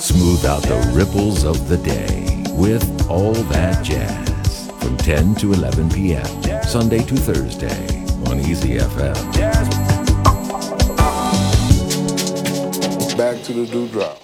Smooth out the ripples of the day with All That Jazz from 10 to 11 p.m. Sunday to Thursday on Easy FM. Back to the dewdrop.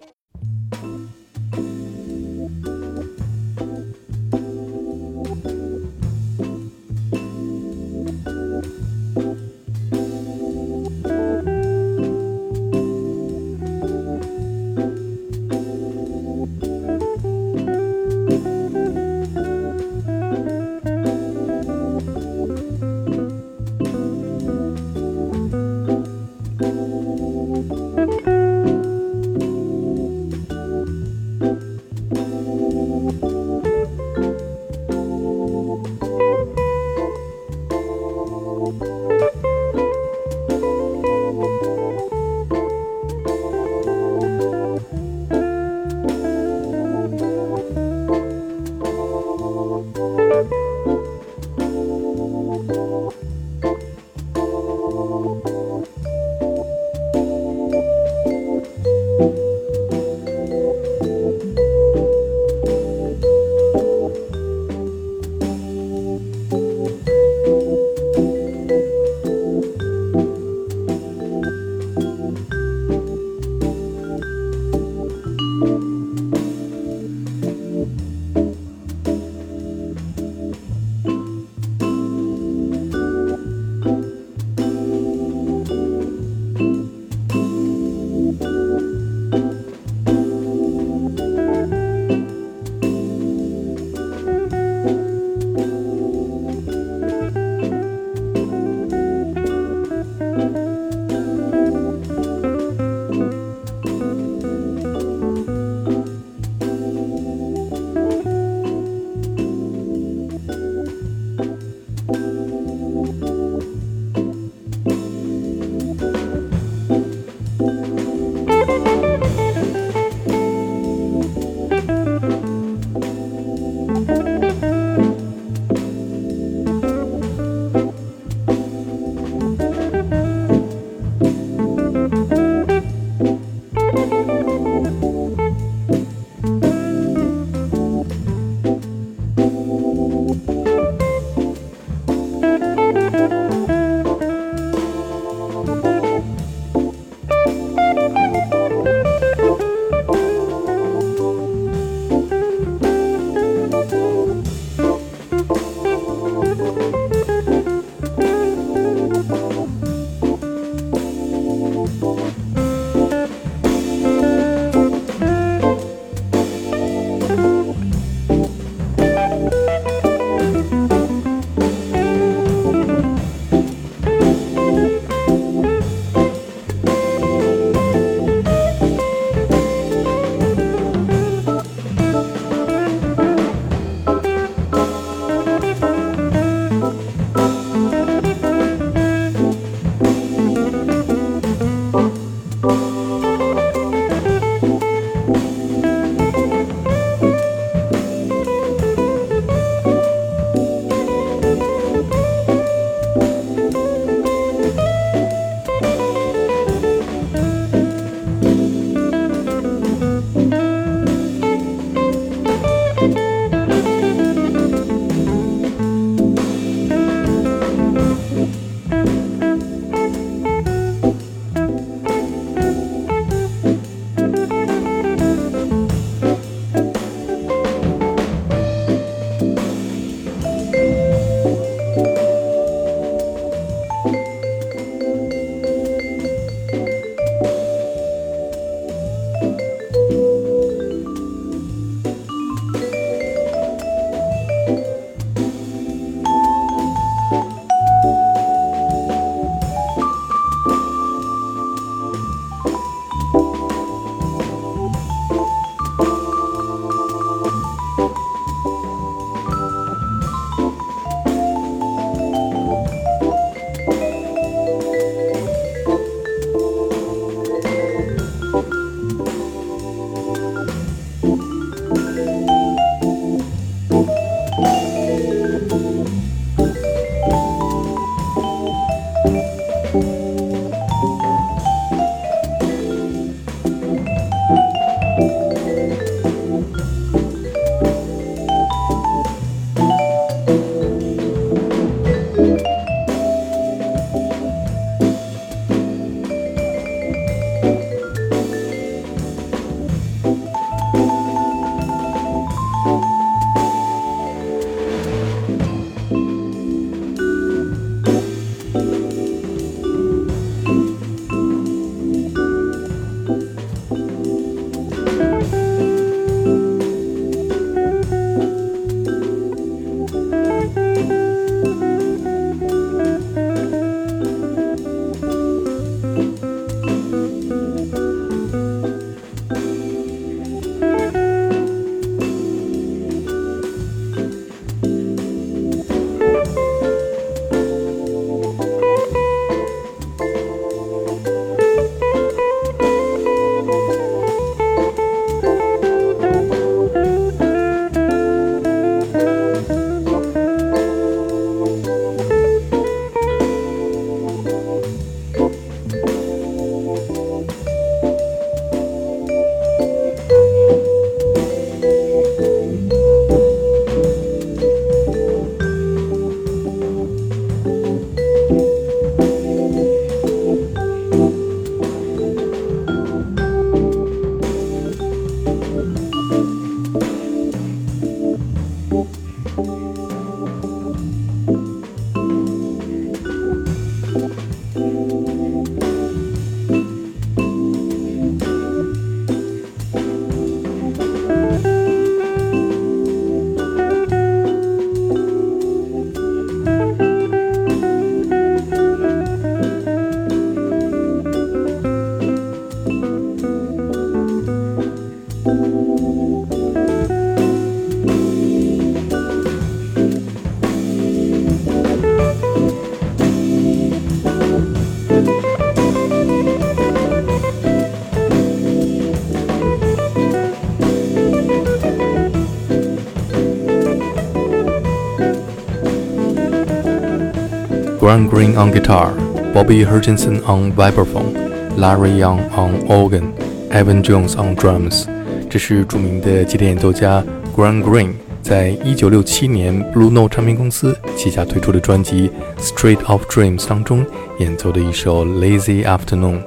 Grant Green on guitar, Bobby Hutchinson on vibraphone, Larry Young on organ, Evan Jones on drums。 这是著名的吉他演奏家 Grant Green 在1967年 Blue Note 唱片公司旗下推出的专辑 Straight of Dreams 当中演奏的一首 Lazy Afternoon。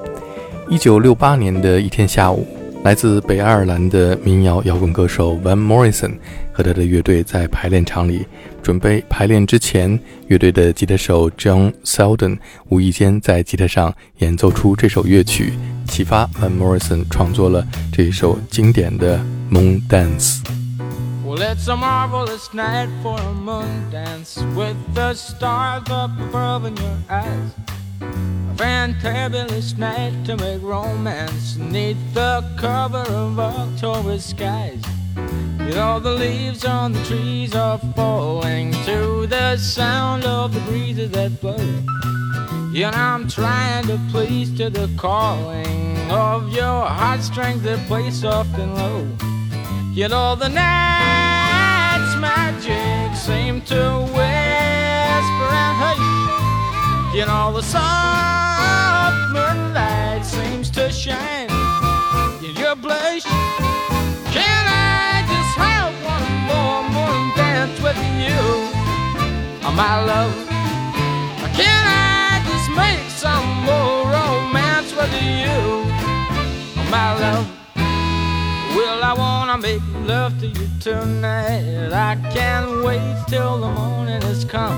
1968年的一天下午，来自北爱尔兰的民谣摇滚歌手 Van Morrison 和他的乐队在排练场里准备排练之前，乐队的吉他手 John Seldon 无意间在吉他上演奏出这首乐曲，启发 Van Morrison 创作了这一首经典的 Moon Dance。 Well, it's a marvelous night for a moon dance, with the stars up above in your eyes, a fantabulous night to make romance neath the cover of October skies. You know the leaves on the trees are falling to the sound of the breezes that blow. You know I'm trying to please to the calling of your heartstrings that play soft and low. You know the night's magic seemed to whisper and hush. You know the soft moonlight seems to shine in your blush. Can I just have one more moon dance with you, my love? Can I just make some more romance with you, my love? Well, I wanna make love to you tonight, I can't wait till the morning has come.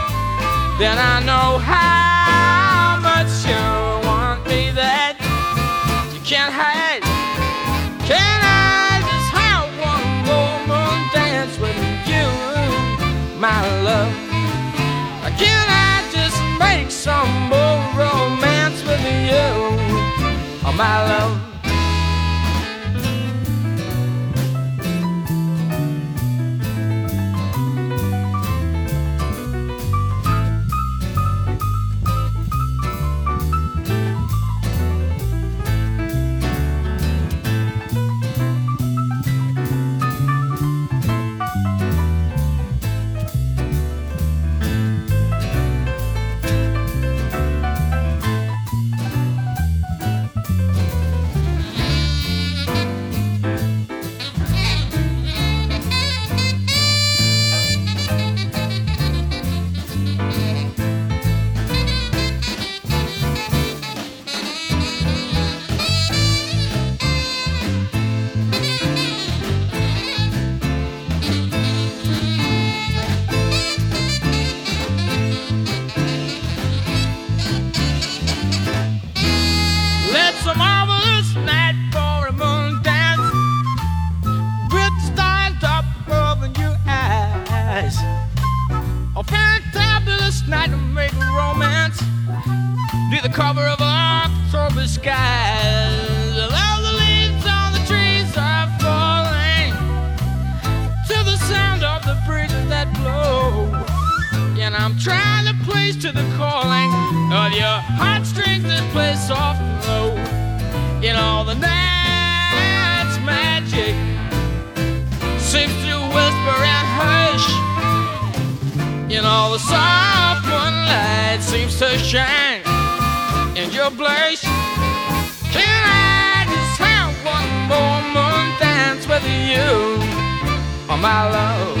Then I know how much you want me that you can't hide. Can I just have one more moon dance with you, my love? Can I just make some more romance with you, my love? Cover of October skies, all the leaves on the trees are falling to the sound of the breezes that blow. And I'm trying to please to the calling of your heartstrings that play soft and low. You know the night's magic seems to whisper and hush. You know the soft moonlight seems to shine in your blush. Can I just have one more moon dance with you, my love?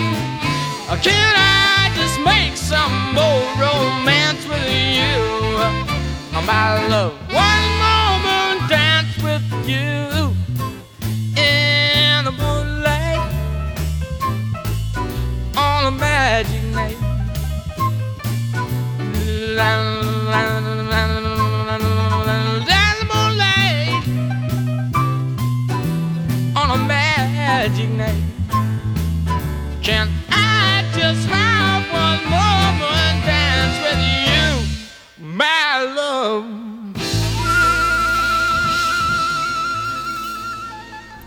Can I just make some more romance with you, my love? One more moon dance with you in the moonlight. magic night. Can I just have one moment dance with you, my love?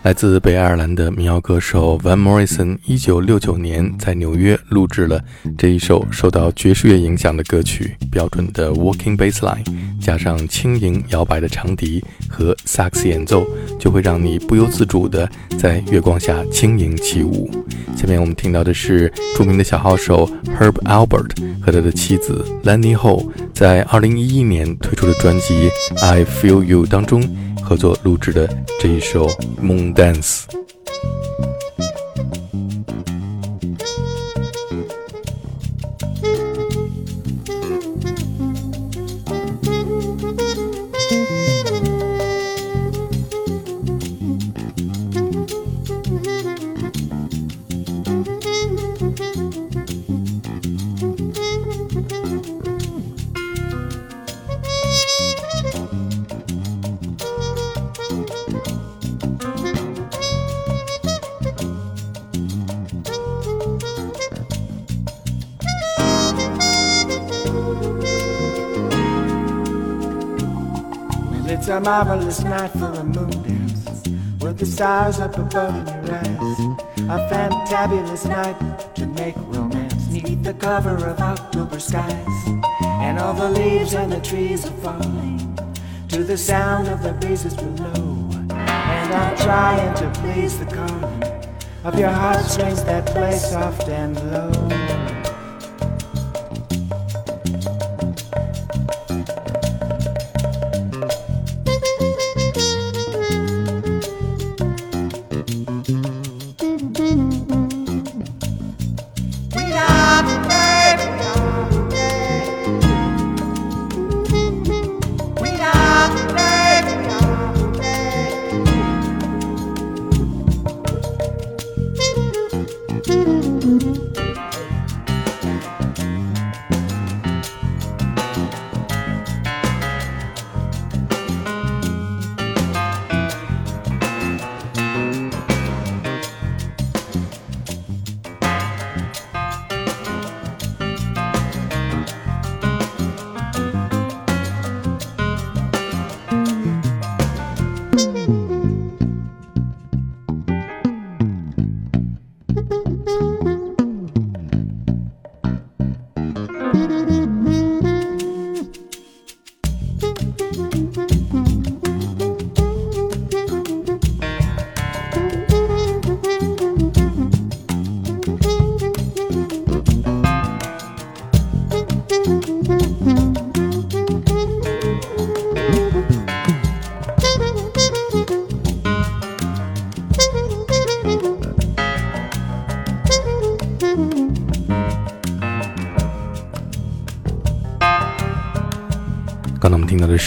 来自北爱尔兰的民谣歌手 Van Morrison 1969年在纽约录制了这一首受到爵士乐影响的歌曲，标准的 walking bass line 加上轻盈摇摆的长笛和萨克斯演奏，就会让你不由自主地在月光下轻盈起舞。下面我们听到的是著名的小号手 Herb Alpert 和他的妻子 Lani Hall 在2011年推出的专辑 I Feel You 当中合作录制的这一首 Moon Dance。 It's a marvelous night for a moon dance, with the stars up above in your eyes. A fantabulous night to make romance, neath the cover of October skies. And all the leaves and the trees are falling to the sound of the breezes below. And I'm trying to please the calling of your heartstrings that play soft and low.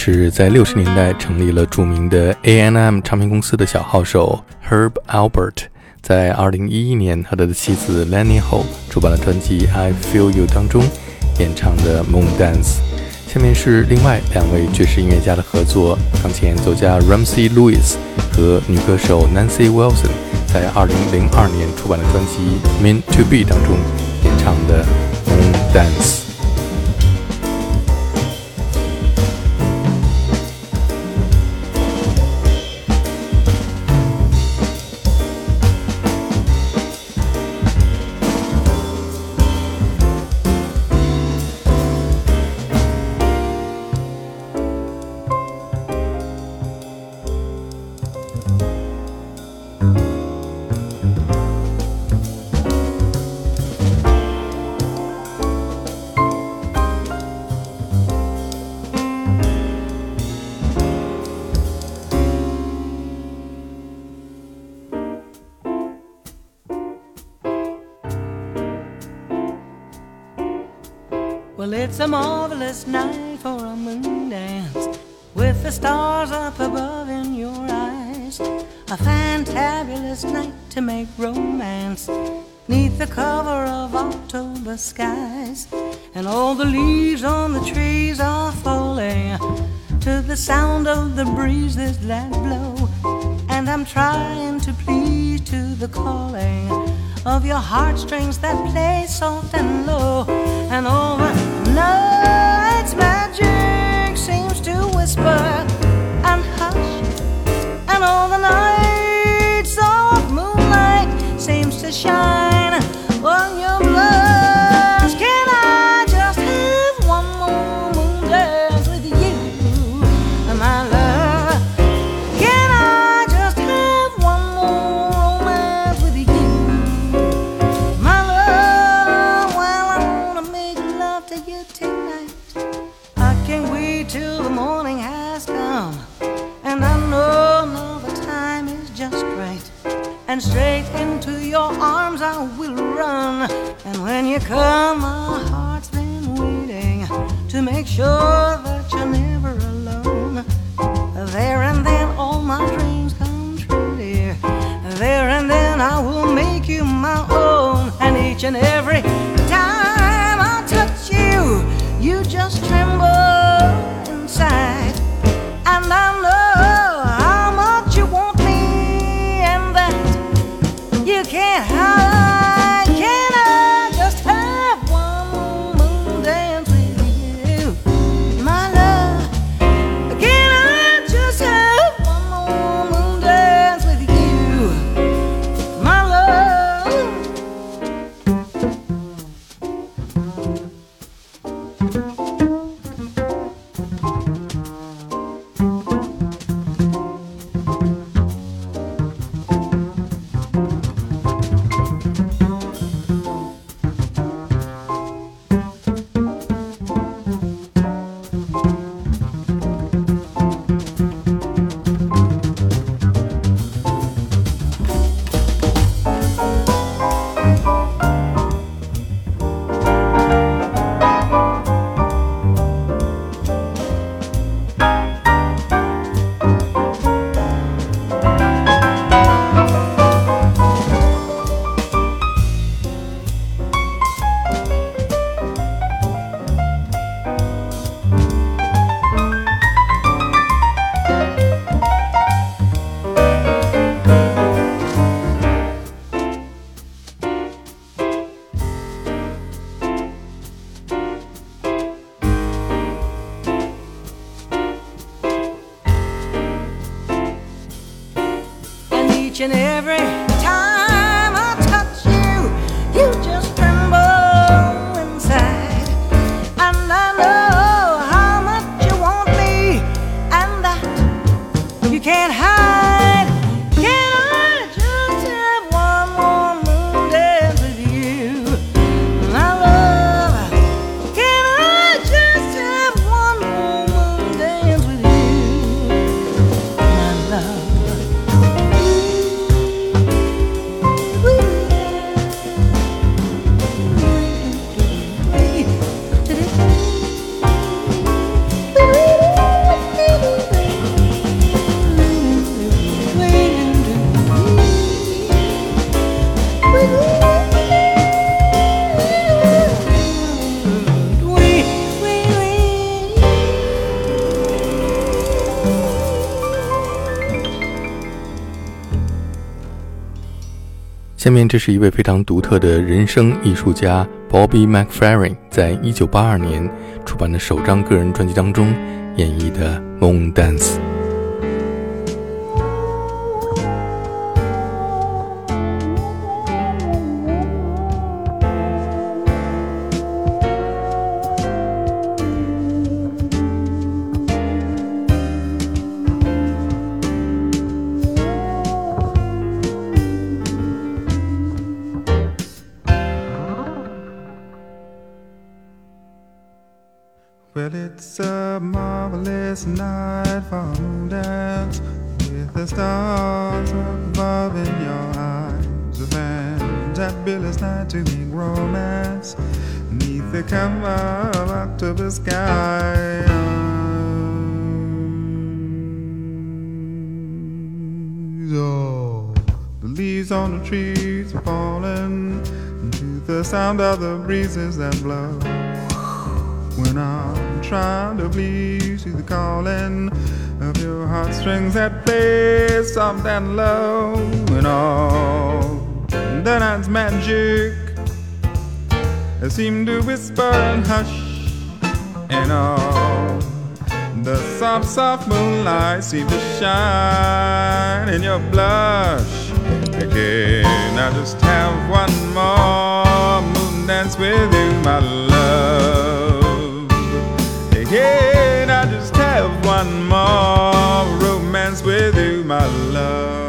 是在60年代成立了著名的 A&M 唱片公司的小号手 Herb Alpert， 在2011年和他的妻子 Lani Hall 出版了专辑 I Feel You 当中演唱的 Moon Dance。 下面是另外两位爵士音乐家的合作，钢琴演奏家 Ramsey Lewis 和女歌手 Nancy Wilson 在2002年出版的专辑 Meant to Be 当中演唱的 Moon Dance。Well, it's a marvelous night for a moon dance, with the stars up above in your eyes. A fantabulous night to make romance, 'neath the cover of October skies. And all the leaves on the trees are falling to the sound of the breezes that blow. And I'm trying to please to the calling of your heartstrings that play soft and low and over night's magic seems to whisper and hush, and all the night's soft moonlight seems to shine on your blush. Can I just have one more moon dance with you, my love? Can I just have one more romance with you, my love? Well, I wanna make love to you tonight. I can't wait till the morning has come, and I know the time is just right, and straight into your arms I will run. And when you come, my heart's been waiting to make sure that you're never alone. There and then all my dreams come true, dear. There and then I will make you my own. And each and every time I touch you, you just tremble inside. And I know and every下面这是一位非常独特的人声艺术家 Bobby McFerrin 在1982年出版的首张个人专辑当中演绎的 Moon Dance。Well, it's a marvelous night for a moon dance, with the stars above in your eyes, and a fabulous night to make romance, neath the cover of October sky. Oh, the leaves on the trees are falling to the sound of the breezes that blow. When I'm trying to please you, the calling of your heartstrings that play soft and low, and all man's magic. They seem to whisper and hush, and all the soft, soft moonlight seems to shine in your blush. Again, I just have one more moon dance with you, my love. Again, I just have one more romance with you, my love.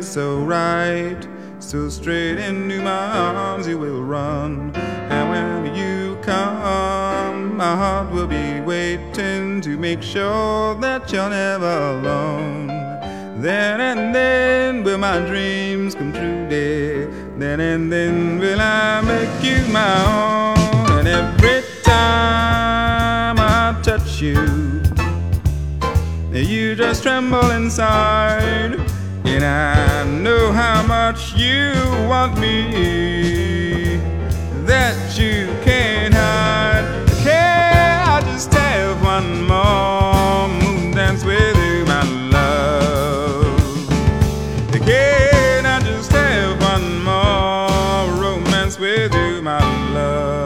So right, so straight into my arms you will run, and when you come, my heart will be waiting to make sure that you're never alone. Then and then will my dreams come true, dear. Then and then will I make you my own, and every time I touch you, you just tremble inside. And I know how much you want me, that you can't hide. Okay, I just have one more moon dance with you, my love. Again, I just have one more romance with you, my love.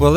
Well,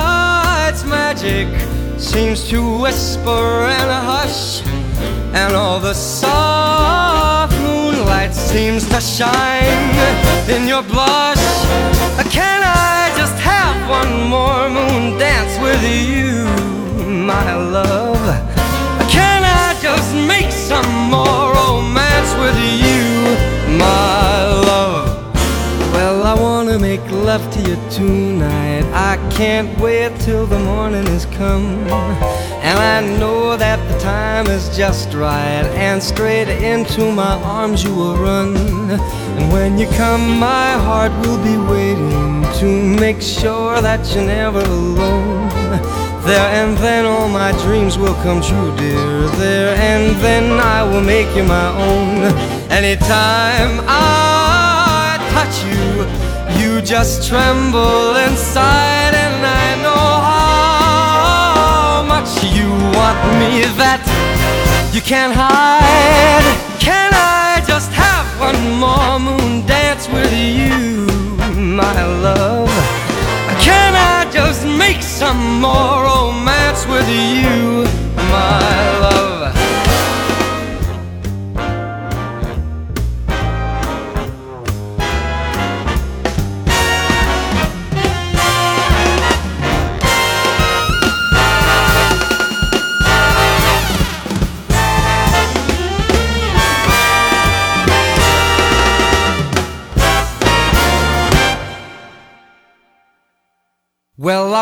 magic seems to whisper and hush, and all the soft moonlight seems to shine in your blush. Can I just have one more moon dance with you, my love? Can I just make some more love to you tonight. I can't wait till the morning has come, and I know that the time is just right, and straight into my arms you will run. And when you come, my heart will be waiting to make sure that you're never alone. There and then all my dreams will come true, dear. There and then I will make you my own. Anytime I touch you, you just tremble inside, and I know how much you want me that you can't hide. Can I just have one more moon dance with you, my love? Can I just make some more romance with you, my love? Well, I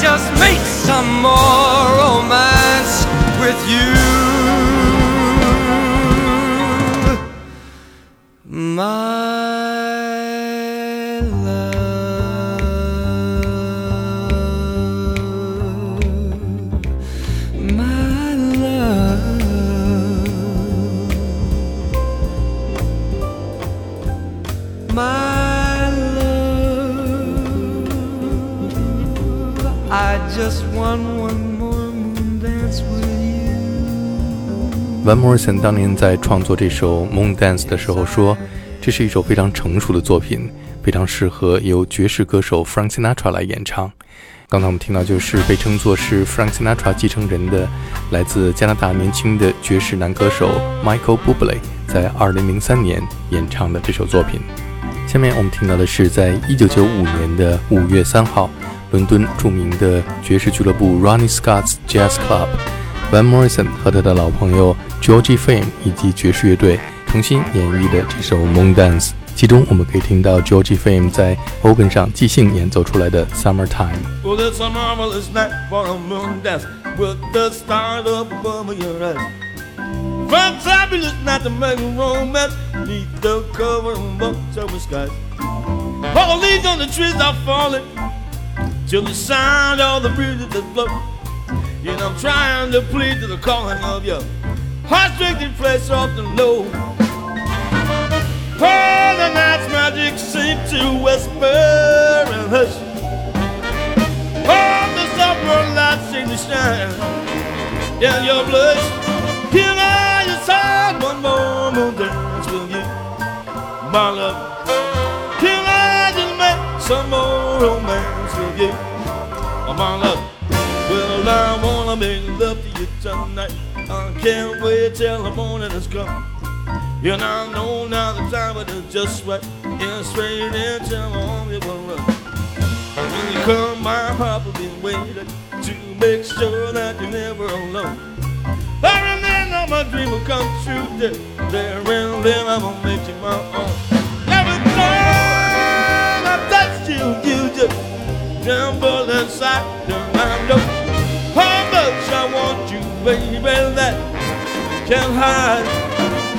just make some more romance with you, my love? My love, I just want one more moon dance with you. Van Morrison 当年在创作这首《Moon Dance》的时候说，这是一首非常成熟的作品，非常适合由爵士歌手 Frank Sinatra 来演唱。刚才我们听到就是被称作是 Frank Sinatra 继承人的来自加拿大年轻的爵士男歌手 Michael Bublé 在2003年演唱的这首作品。下面我们听到的是在1995年的5月3号，伦敦著名的爵士俱乐部 Ronnie Scott's Jazz Club， Van Morrison 和他的老朋友 Georgie Fame 以及爵士乐队重新演绎的这首 Moon Dance， 其中我们可以听到 Georgie Fame 在 organ 上即兴演奏出来的 Summertime。 Well, it's a marvelous night for a moon dance, with the stars above your eyes.From fabulous night to make romance, neath the cover of October skies. All the leaves on the trees are falling, till the sound of the breezes that blow. And I'm trying to plead to the calling of your heartstrings that play soft and low. Oh, the night's magic seems to whisper and hush. Oh, the summer lights seem to shine in your blush. Here I decide one more moon dance with you, my love. Here I just make some more romance with you, my love. Well, I wanna make love to you tonight. I can't wait till the morning has come. And I know now the time is just right. And straight into my arms you will run. When you come, my heart will be waiting to make sure that you're never alone.My dream will come true, there and then I'm gonna make you my own. Every time I touch you, you just tremble inside your mind. How much I want you, baby, that can't hide.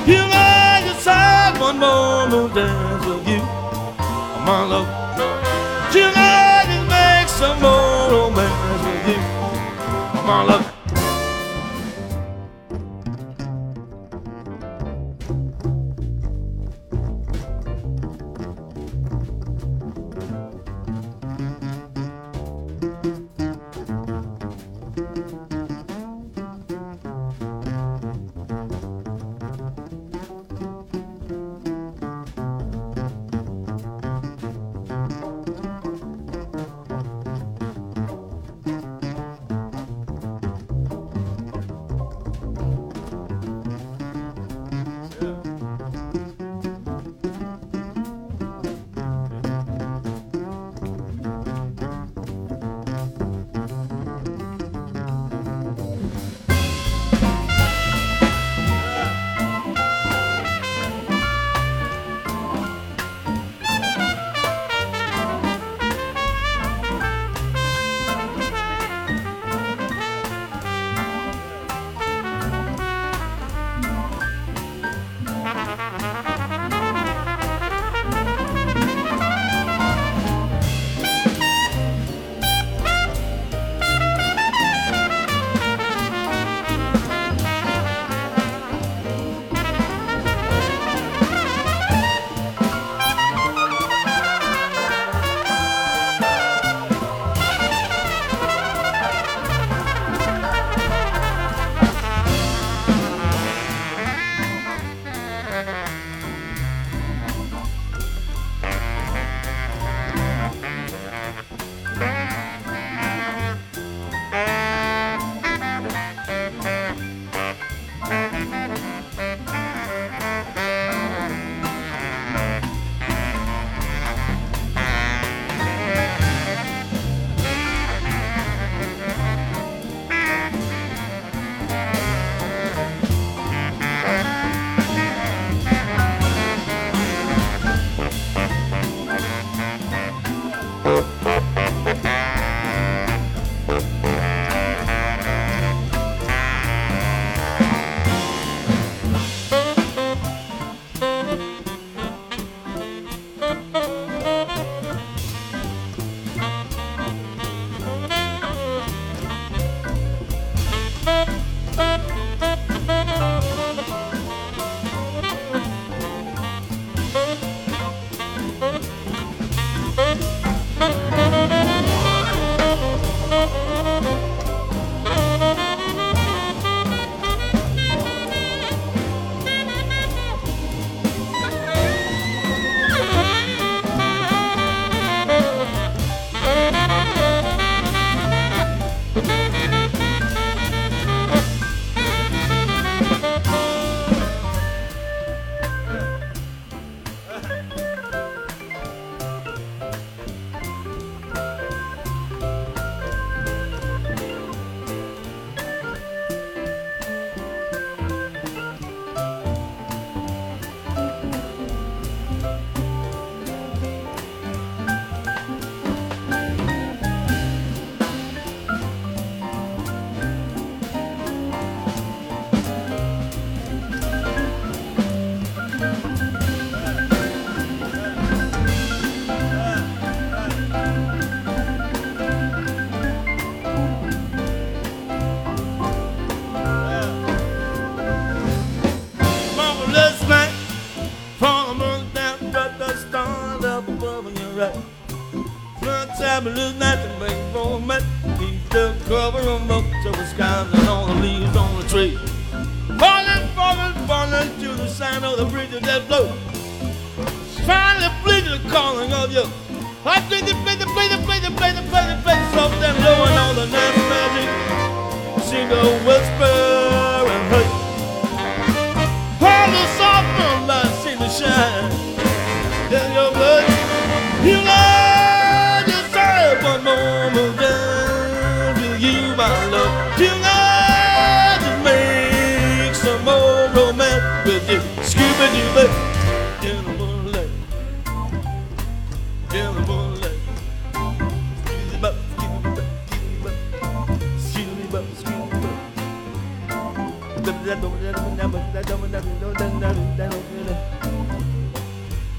Here I decide one more moon dance with you, my love. Tonight you make some more romance with you, my love.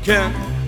Can't